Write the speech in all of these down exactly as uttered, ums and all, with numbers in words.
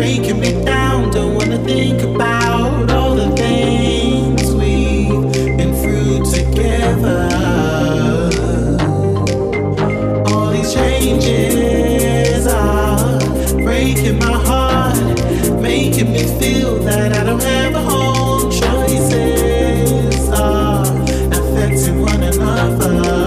breaking me down. Don't wanna think about all the things we've been through together. All these changes are breaking my heart, making me feel that I don't have a home. Choices are affecting one another.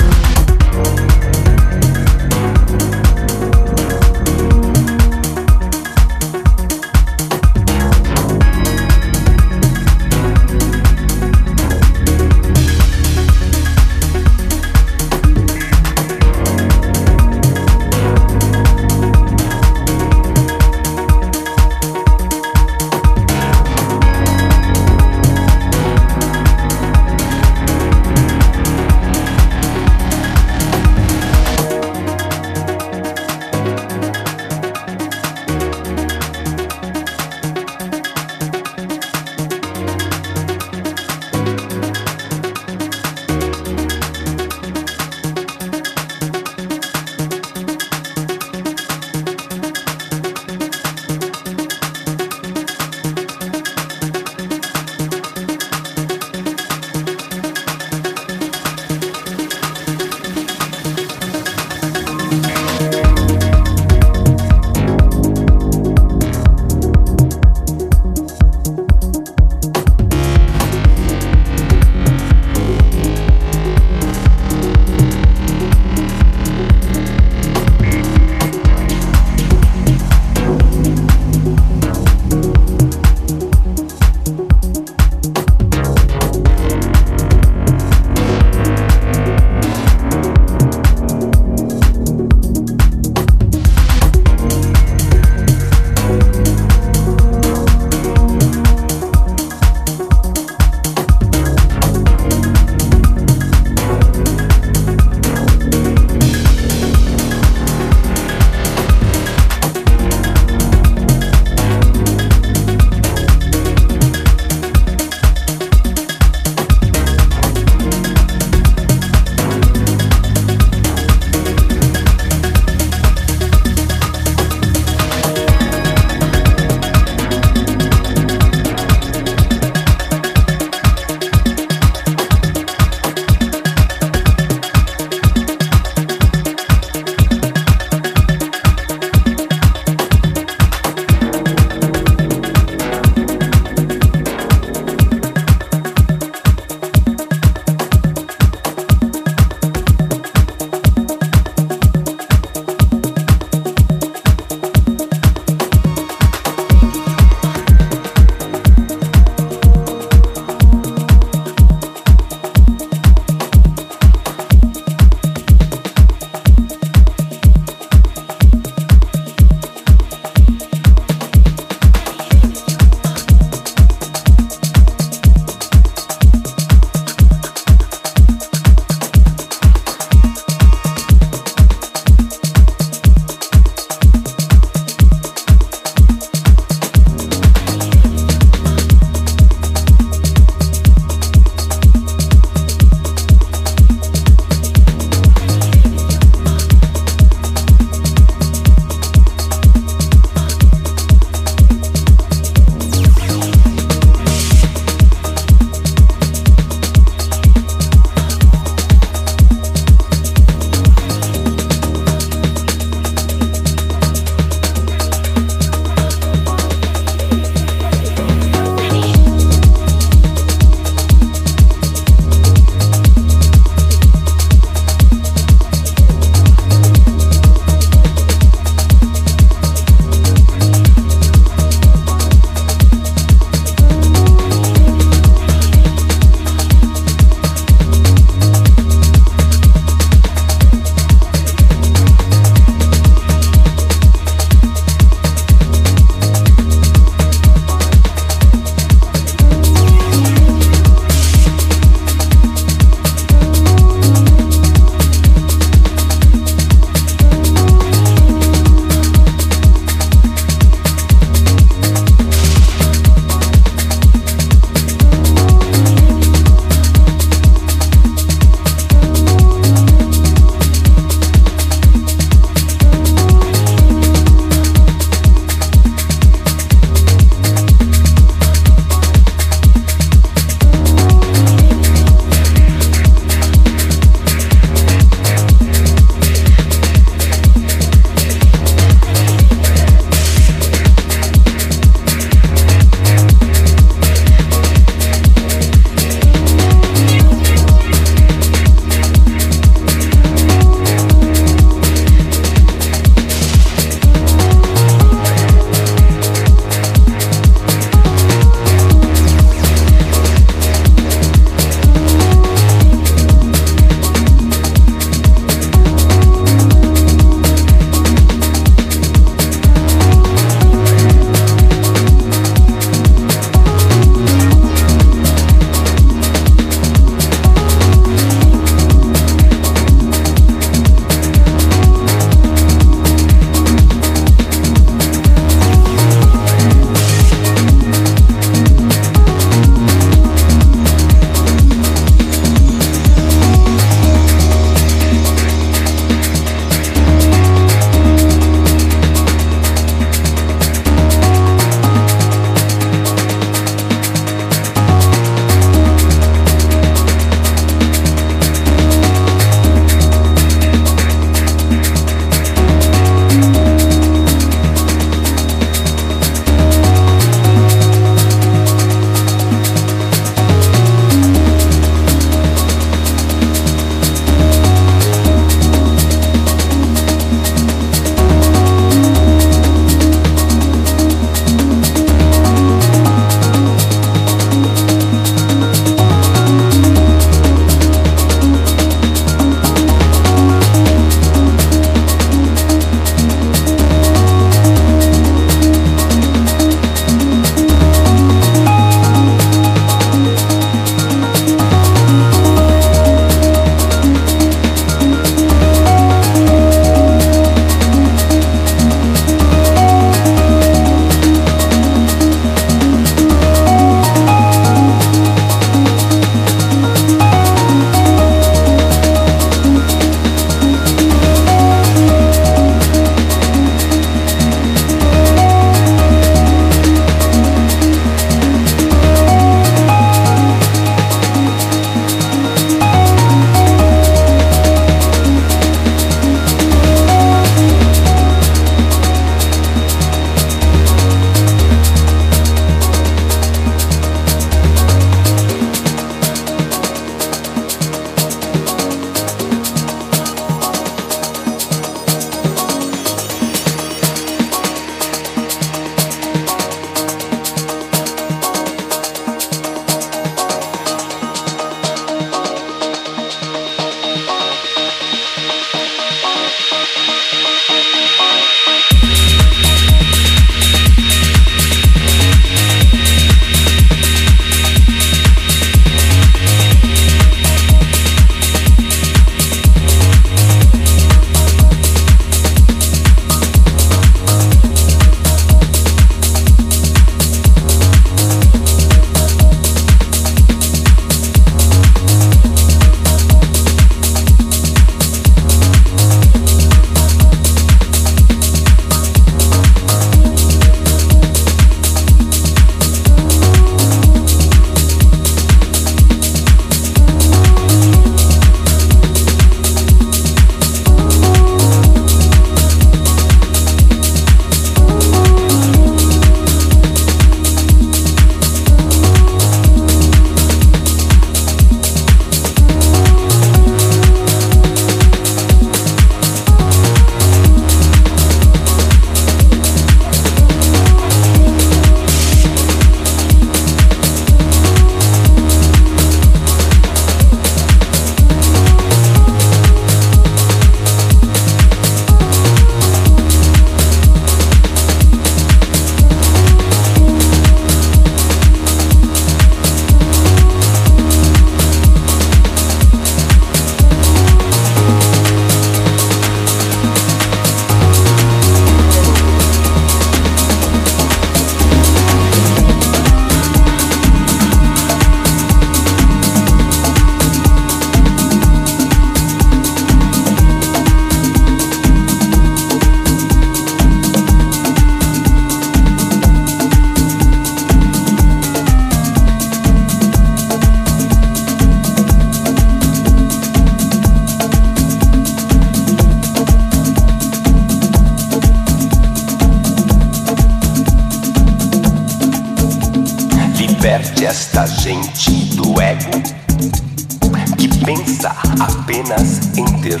precisa apenas entender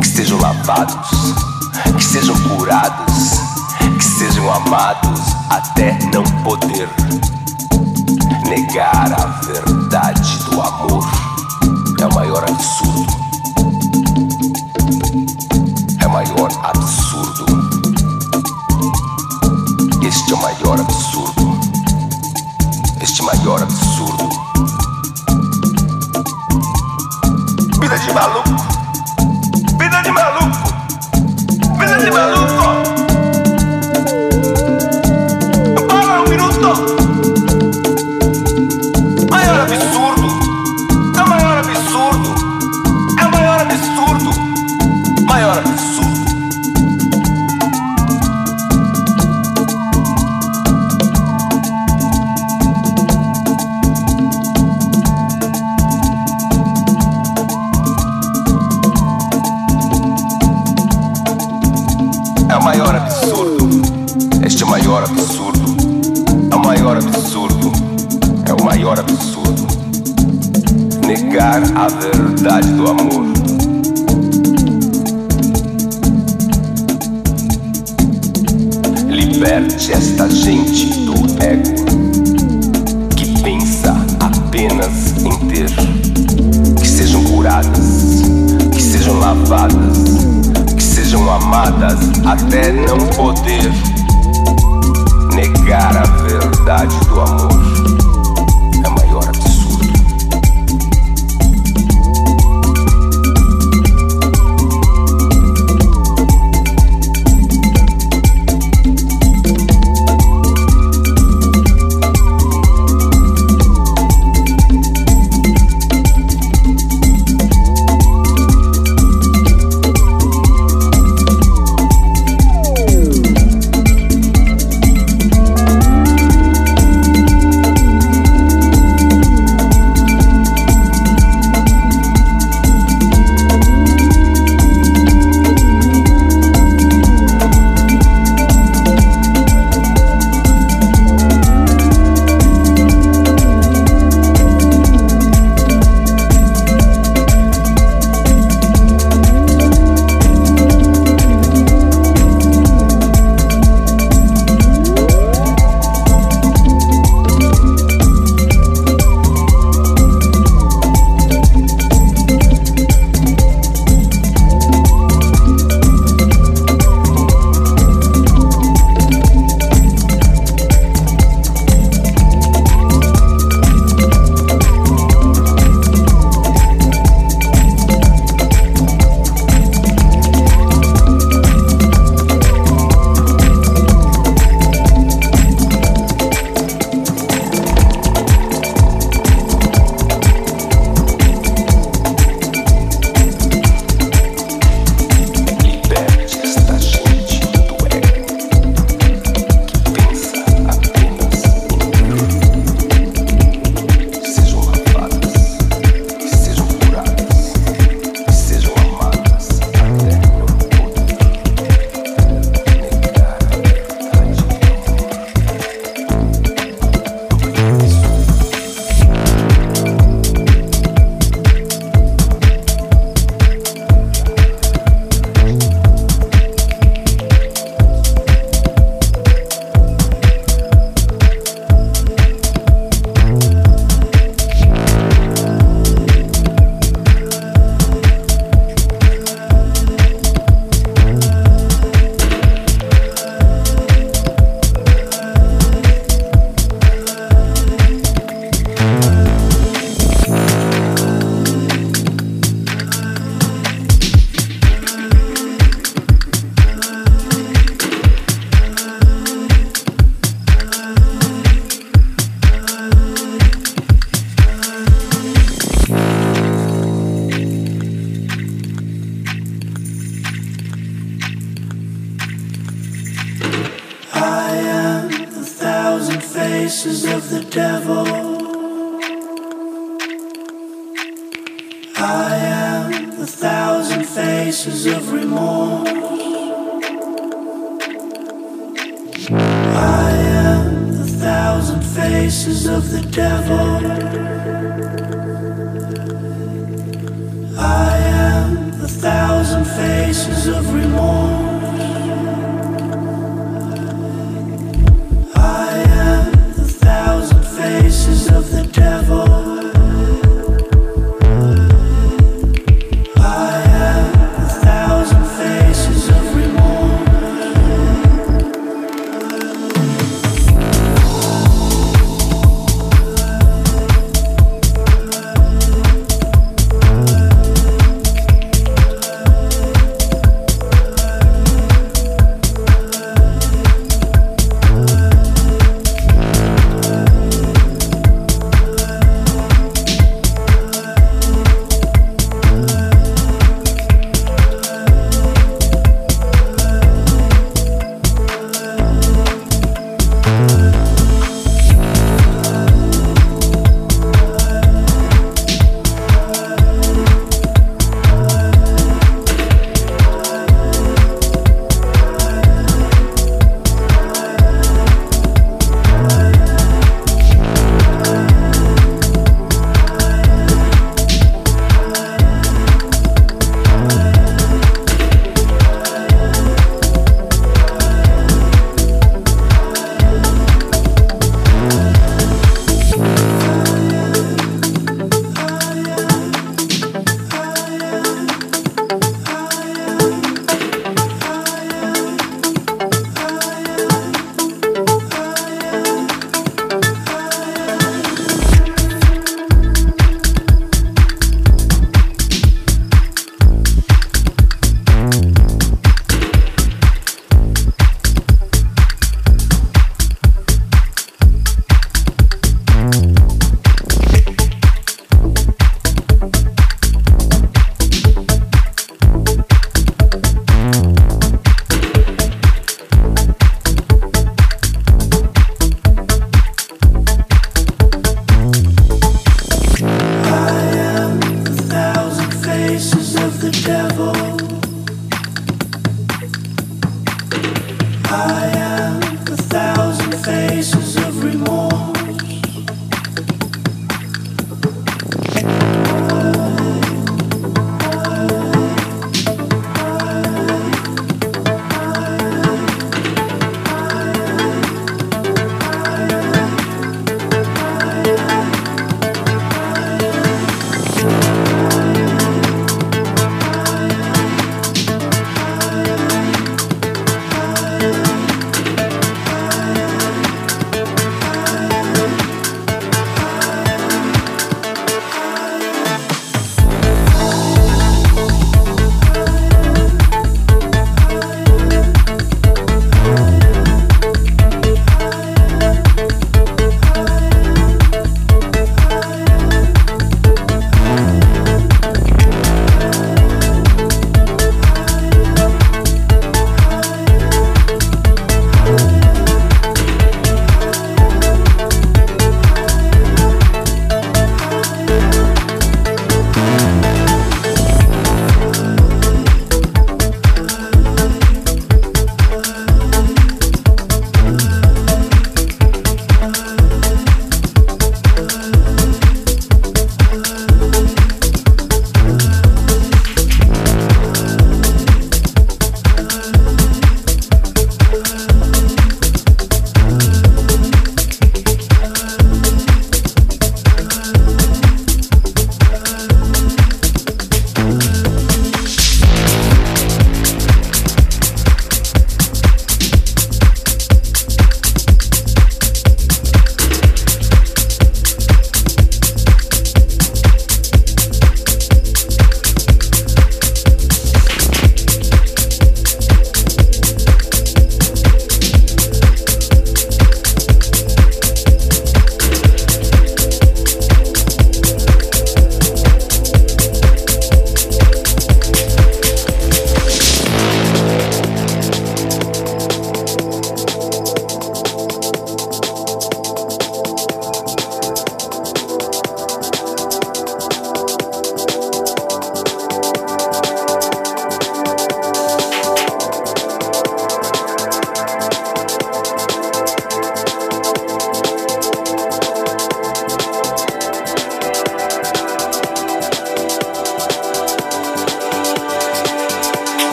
que sejam lavados, que sejam curados, que sejam amados até não poder negar a verdade do amor. É o maior absurdo, é o maior absurdo, este é o maior absurdo, este é o maior absurdo. Vida de maluco, vida de maluco, vida de maluco. A verdade do amor. Liberte esta gente do ego que pensa apenas em ter. Que sejam curadas, que sejam lavadas, que sejam amadas até não poder negar a verdade do amor. Faces of the devil.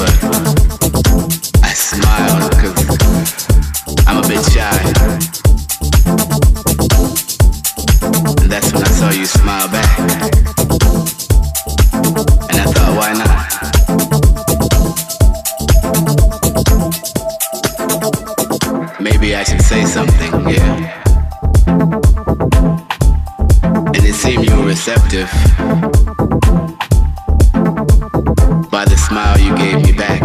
but I smiled because I'm a bit shy. And that's when I saw you smile back. And I thought, why not? Maybe I should say something, yeah. And it seemed you were receptive by the smile you gave me back.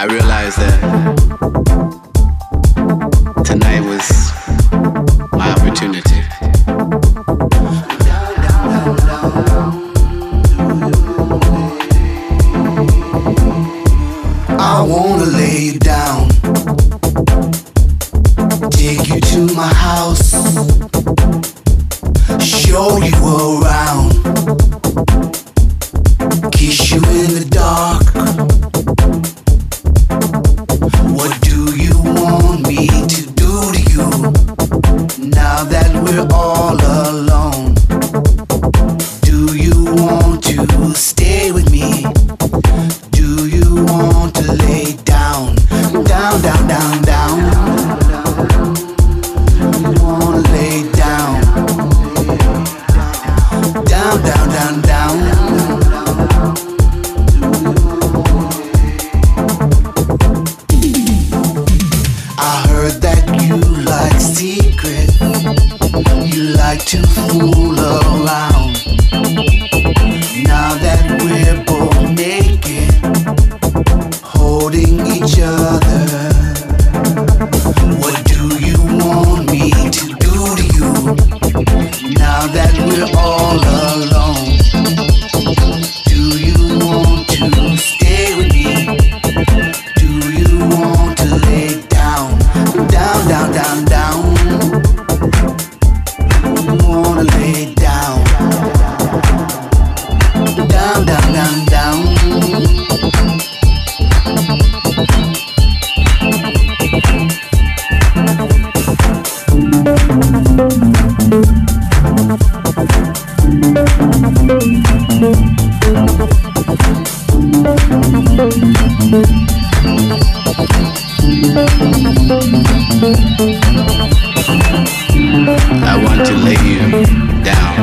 I realized that tonight was my opportunity. I wanna lay you down, take you to my house, show you around, kiss you in the dark. What do you want me to do to you, now that we're all alone? Do you want to stay with me? Do you want to lay down, down, down, down, down? You want to lay down, down, down, down, down? I heard that you like secrets, you like to fool around. Now that we're both naked, holding each other, what do you want me to do to you, now that we're all alone? Do you want to stay with me? Do you want to lay down, down, down, down, down? Do you wanna lay down, down, down, down, down? I want to lay you down,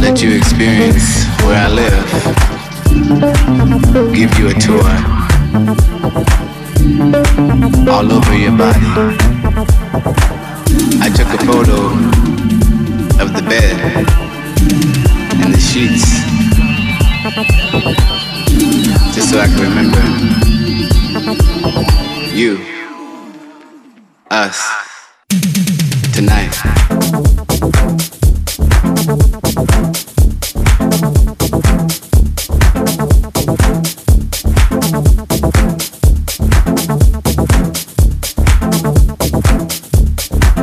let you experience where I live, give you a tour all over your body. I took a photo of the bed and the sheets, just so I can remember you, us, tonight.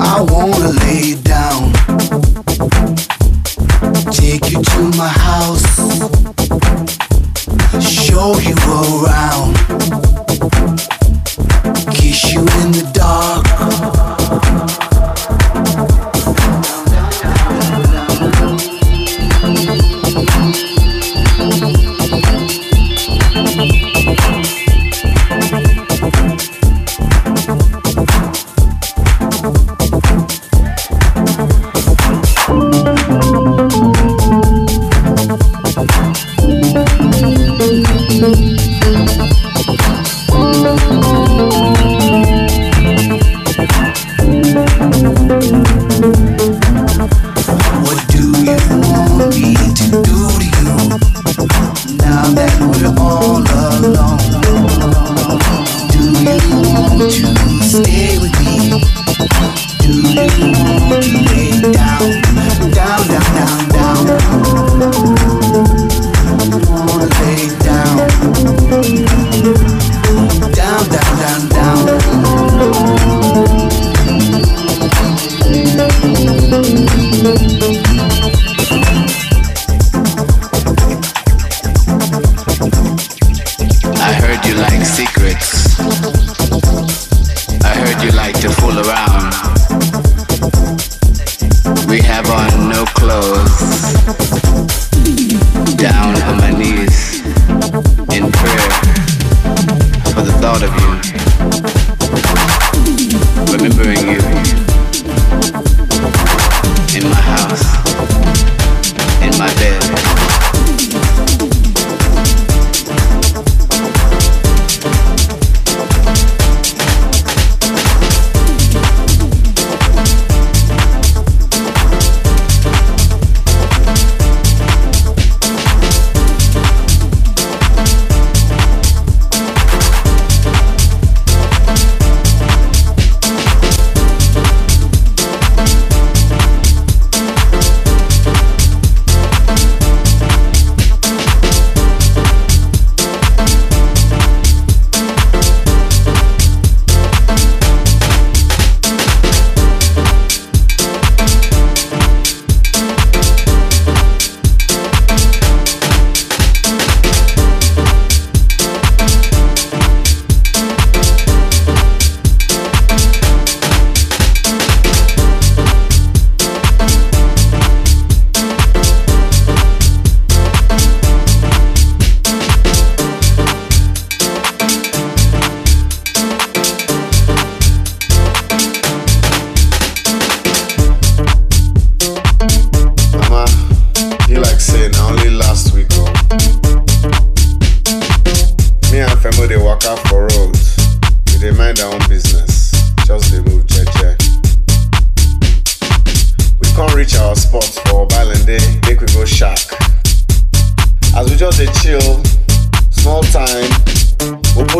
I wanna lay you down, take you to my house, show you around, kiss you in the dark. Thank you.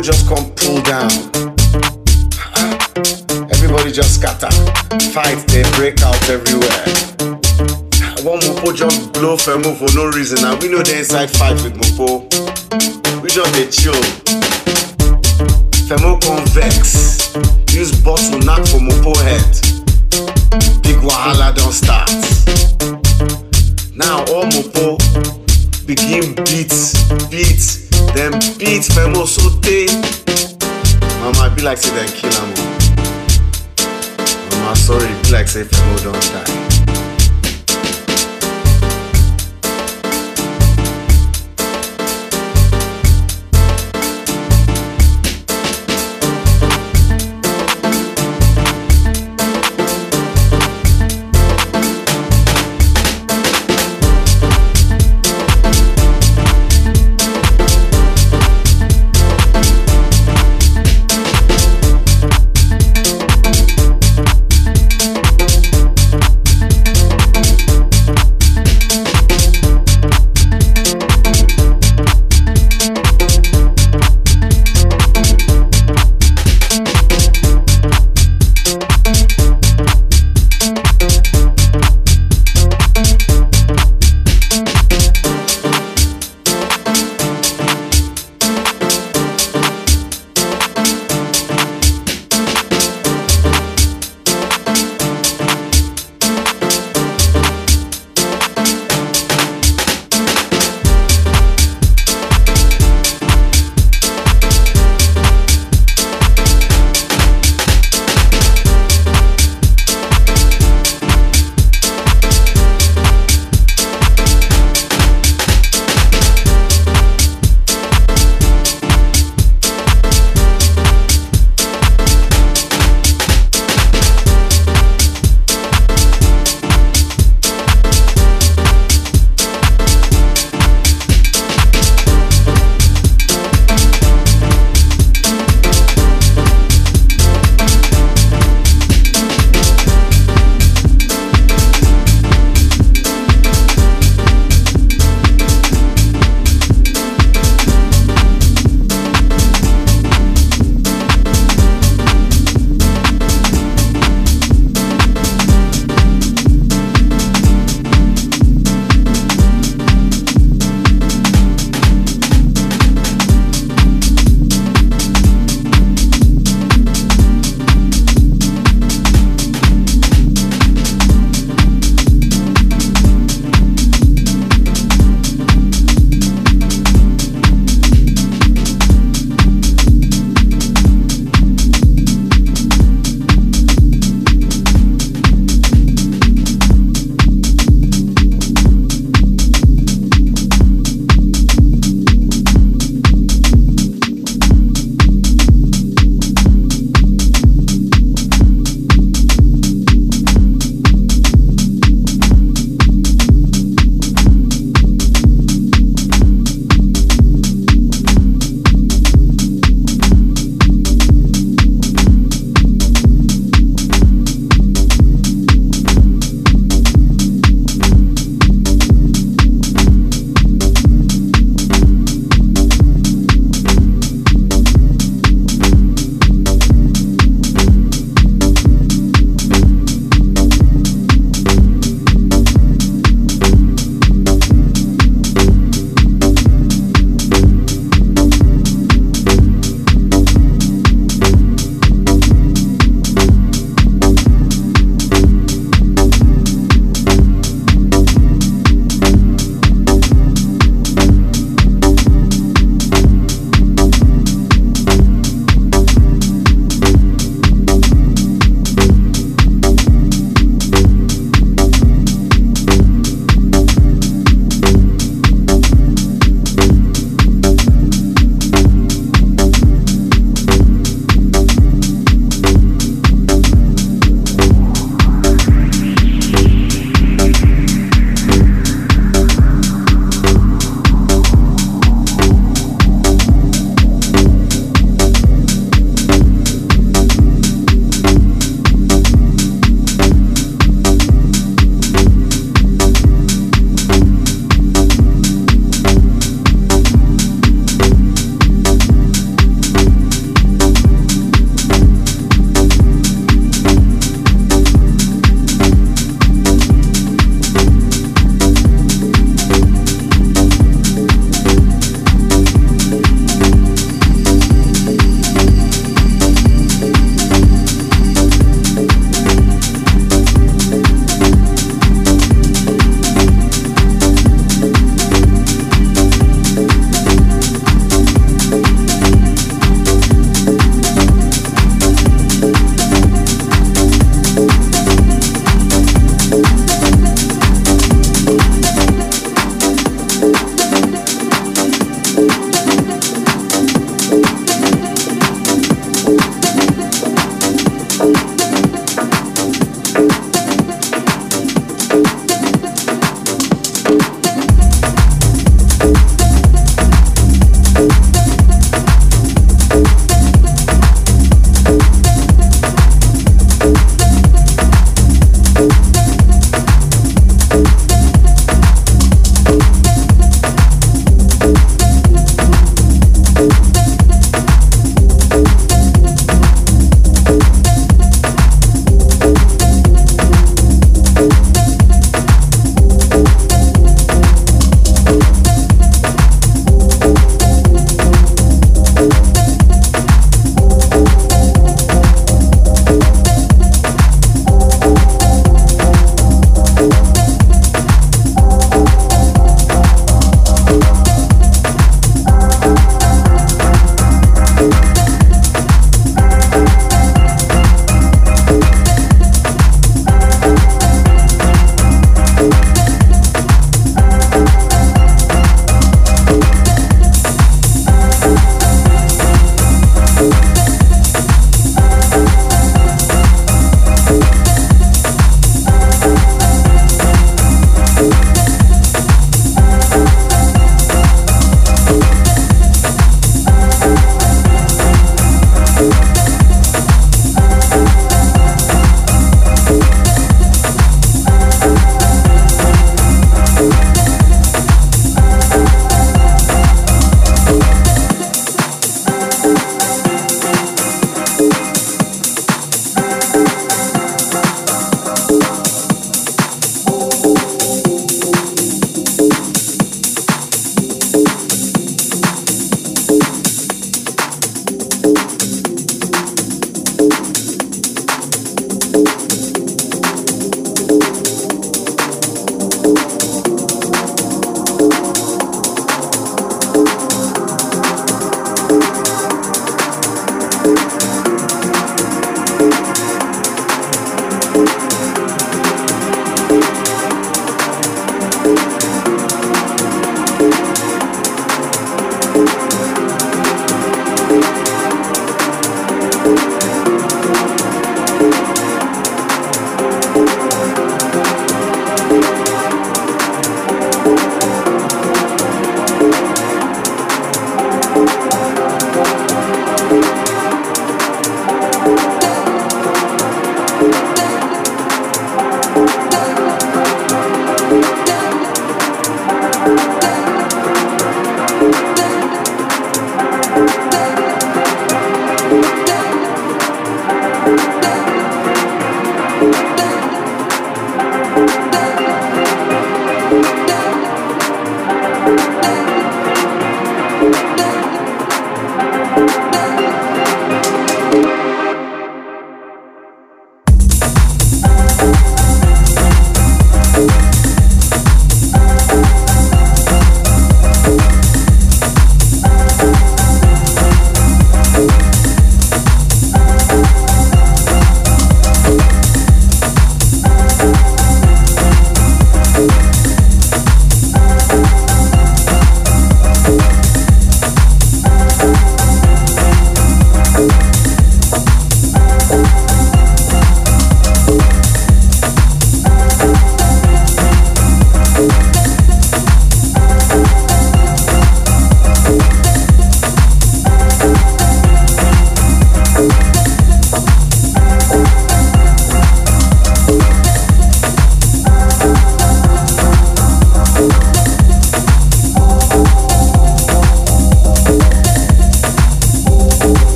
people just come pull down. Everybody just scatter. Fight, they break out everywhere. One Mopo just blow for Mo for no reason. And we know they inside fight with Mopo. We just they chill. Femo convex. Use bottle knack for Mopo head. Big wahala don't start. Now all Mopo begin beat, beat. Them beat Femo Sote. Mama be like say them kill am. Mama sorry be like say Femo don't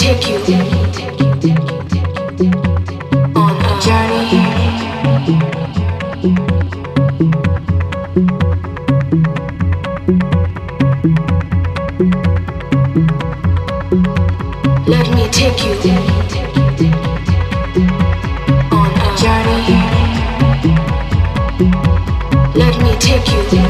take you on a journey let me take you on a journey let me take you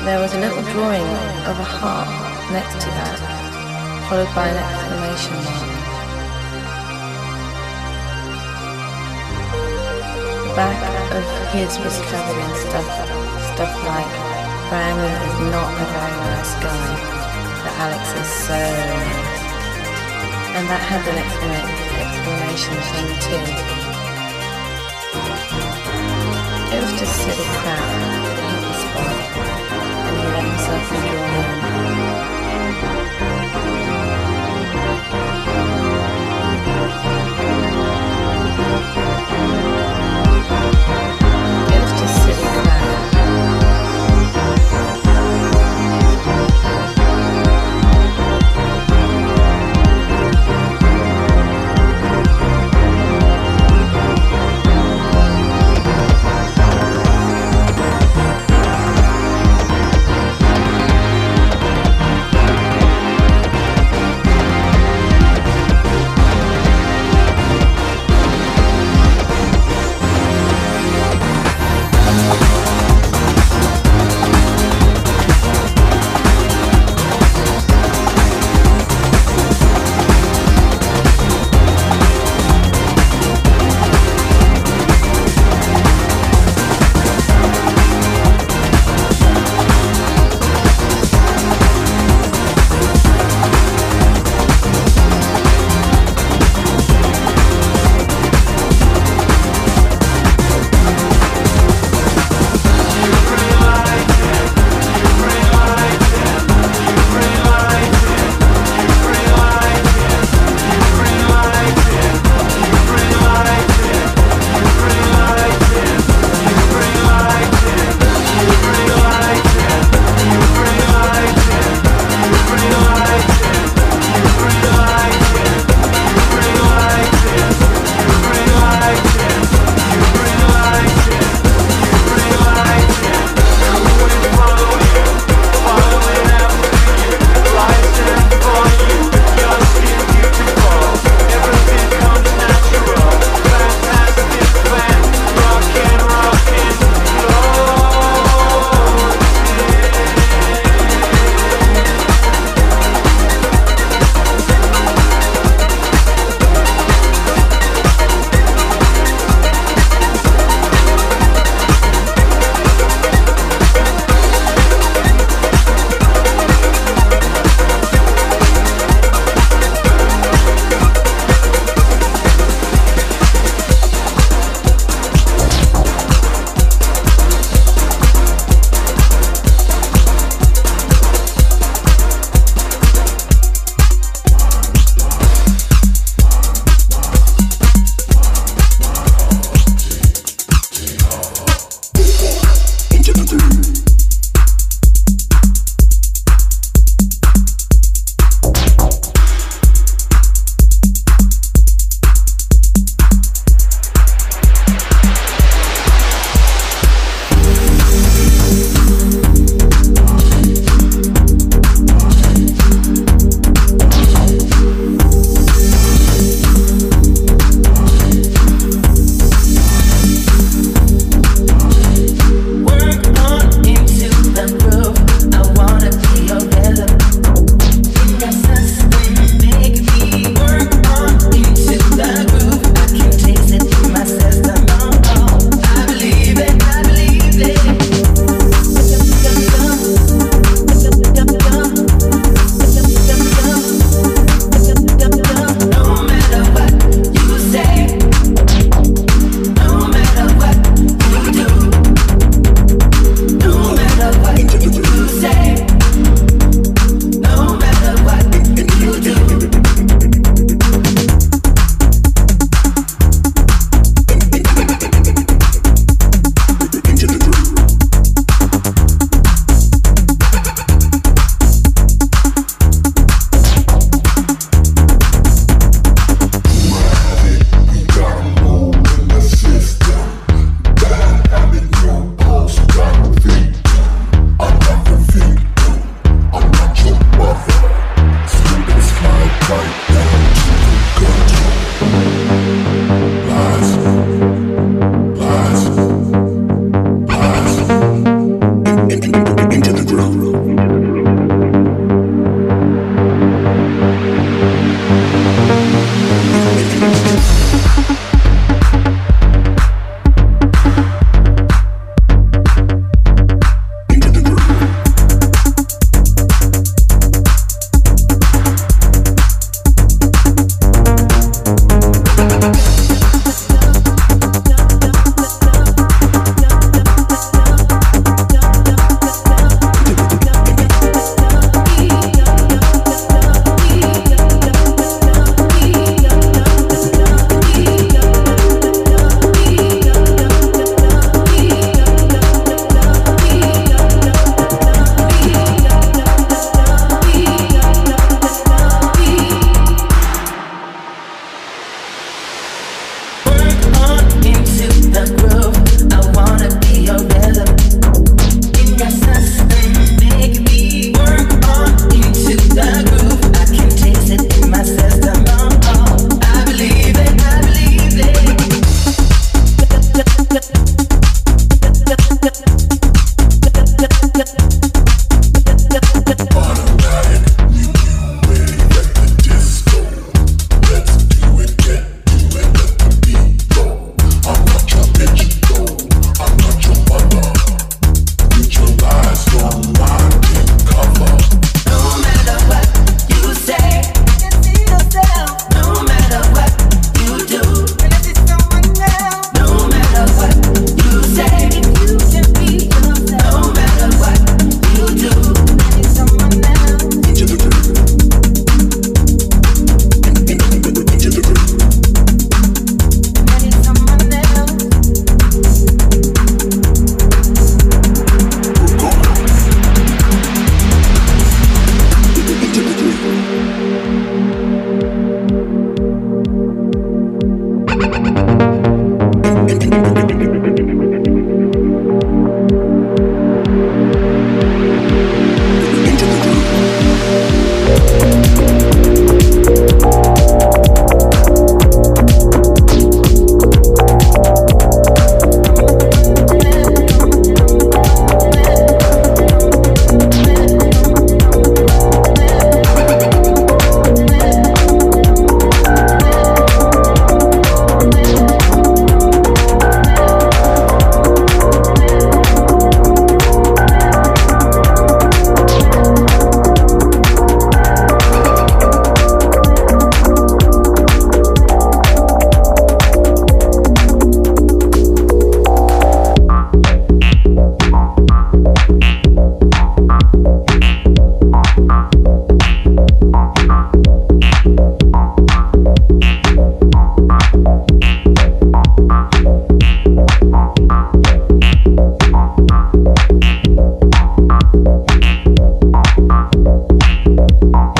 There was a little drawing of a heart next to that, followed by an exclamation mark. The back of his was covered in stuff, stuff like "Browning is not a very nice guy, but Alex is so nice." And that had an exclamation thing too. It was just silly crap.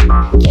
Bye.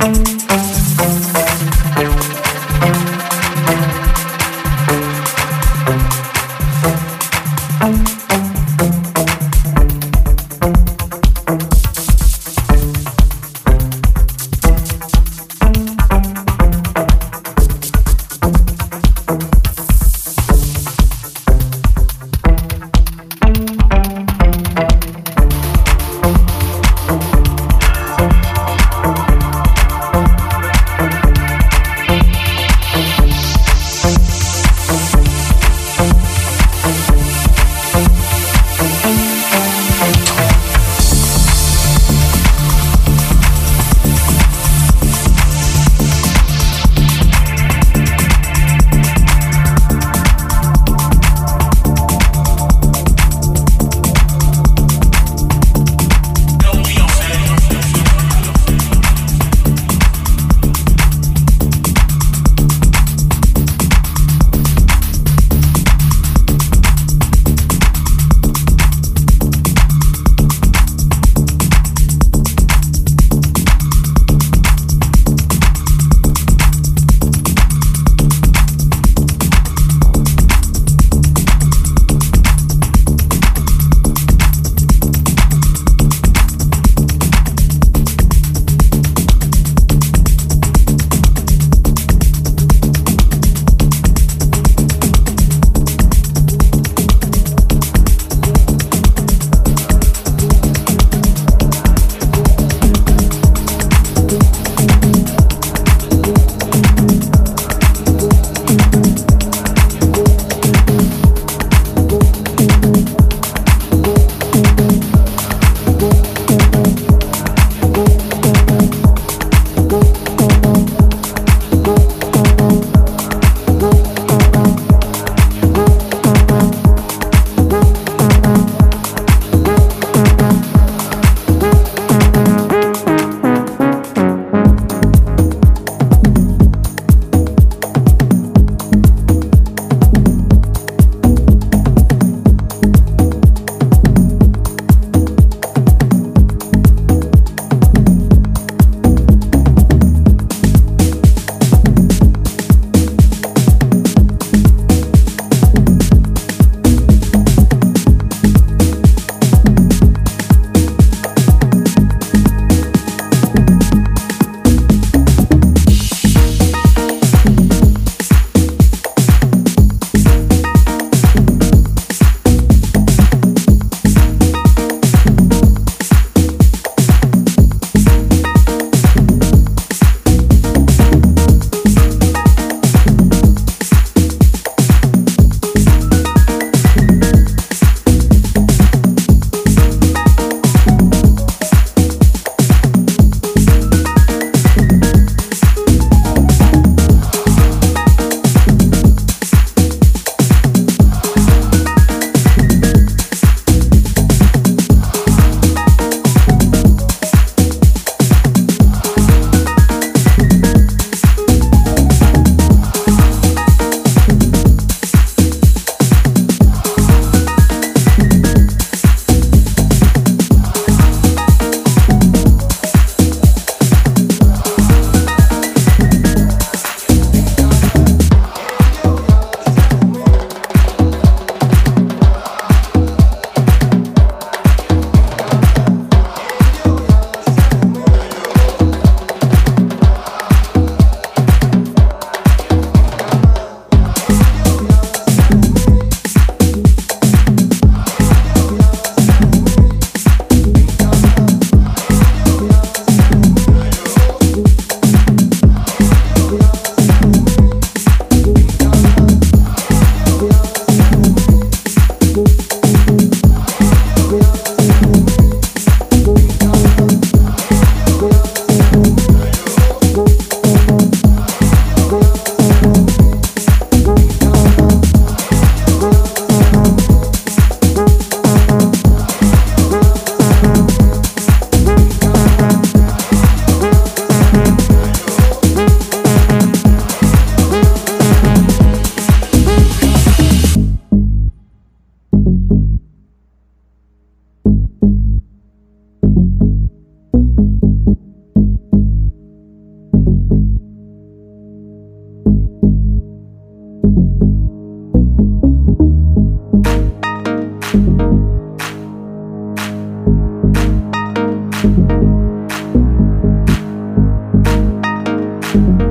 Oh, you.